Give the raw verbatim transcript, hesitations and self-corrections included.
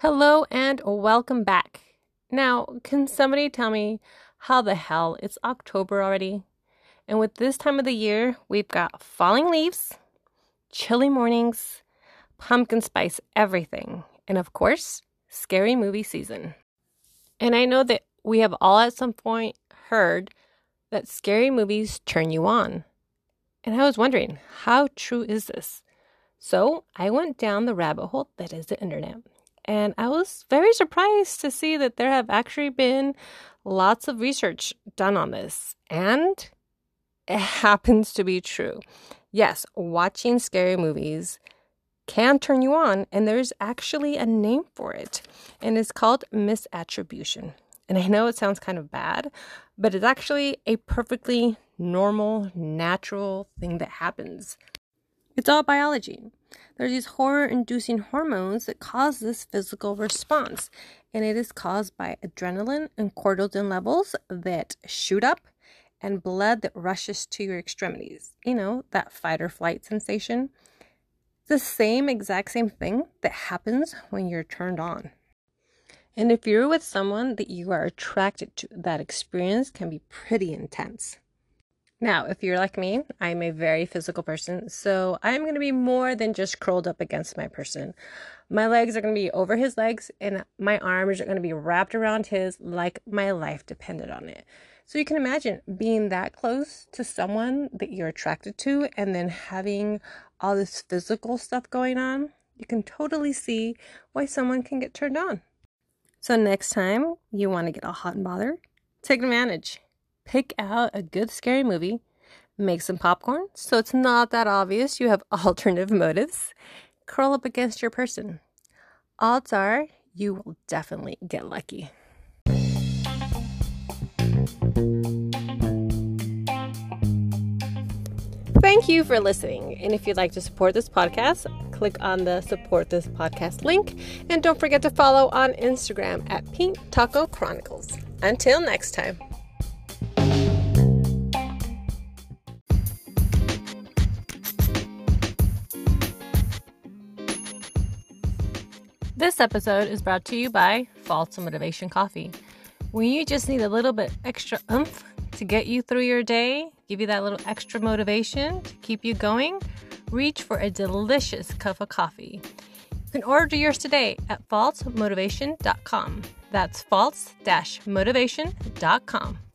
Hello and welcome back. Now, can somebody tell me how the hell it's October already? And with this time of the year, we've got falling leaves, chilly mornings, pumpkin spice everything, and of course, scary movie season. And I know that we have all at some point heard that scary movies turn you on. And I was wondering, how true is this? So I went down the rabbit hole that is the internet. And I was very surprised to see that there have actually been lots of research done on this. And it happens to be true. Yes, watching scary movies can turn you on. And there's actually a name for it. And it's called misattribution. And I know it sounds kind of bad, but it's actually a perfectly normal, natural thing that happens. It's all biology. There's these horror-inducing hormones that cause this physical response, and it is caused by adrenaline and cortisol levels that shoot up and blood that rushes to your extremities. You know, that fight or flight sensation. It's the same exact same thing that happens when you're turned on. And if you're with someone that you are attracted to, that experience can be pretty intense. Now, if you're like me, I'm a very physical person, so I'm going to be more than just curled up against my person. My legs are going to be over his legs, and my arms are going to be wrapped around his like my life depended on it. So you can imagine being that close to someone that you're attracted to and then having all this physical stuff going on. You can totally see why someone can get turned on. So next time you want to get all hot and bothered, take advantage. Pick out a good scary movie, make some popcorn so it's not that obvious you have alternative motives, curl up against your person. Odds are you will definitely get lucky. Thank you for listening. And if you'd like to support this podcast, click on the support this podcast link. And don't forget to follow on Instagram at Pink Taco Chronicles. Until next time. This episode is brought to you by False Motivation Coffee. When you just need a little bit extra oomph to get you through your day, give you that little extra motivation to keep you going, reach for a delicious cup of coffee. You can order yours today at false motivation dot com. That's false dash motivation dot com.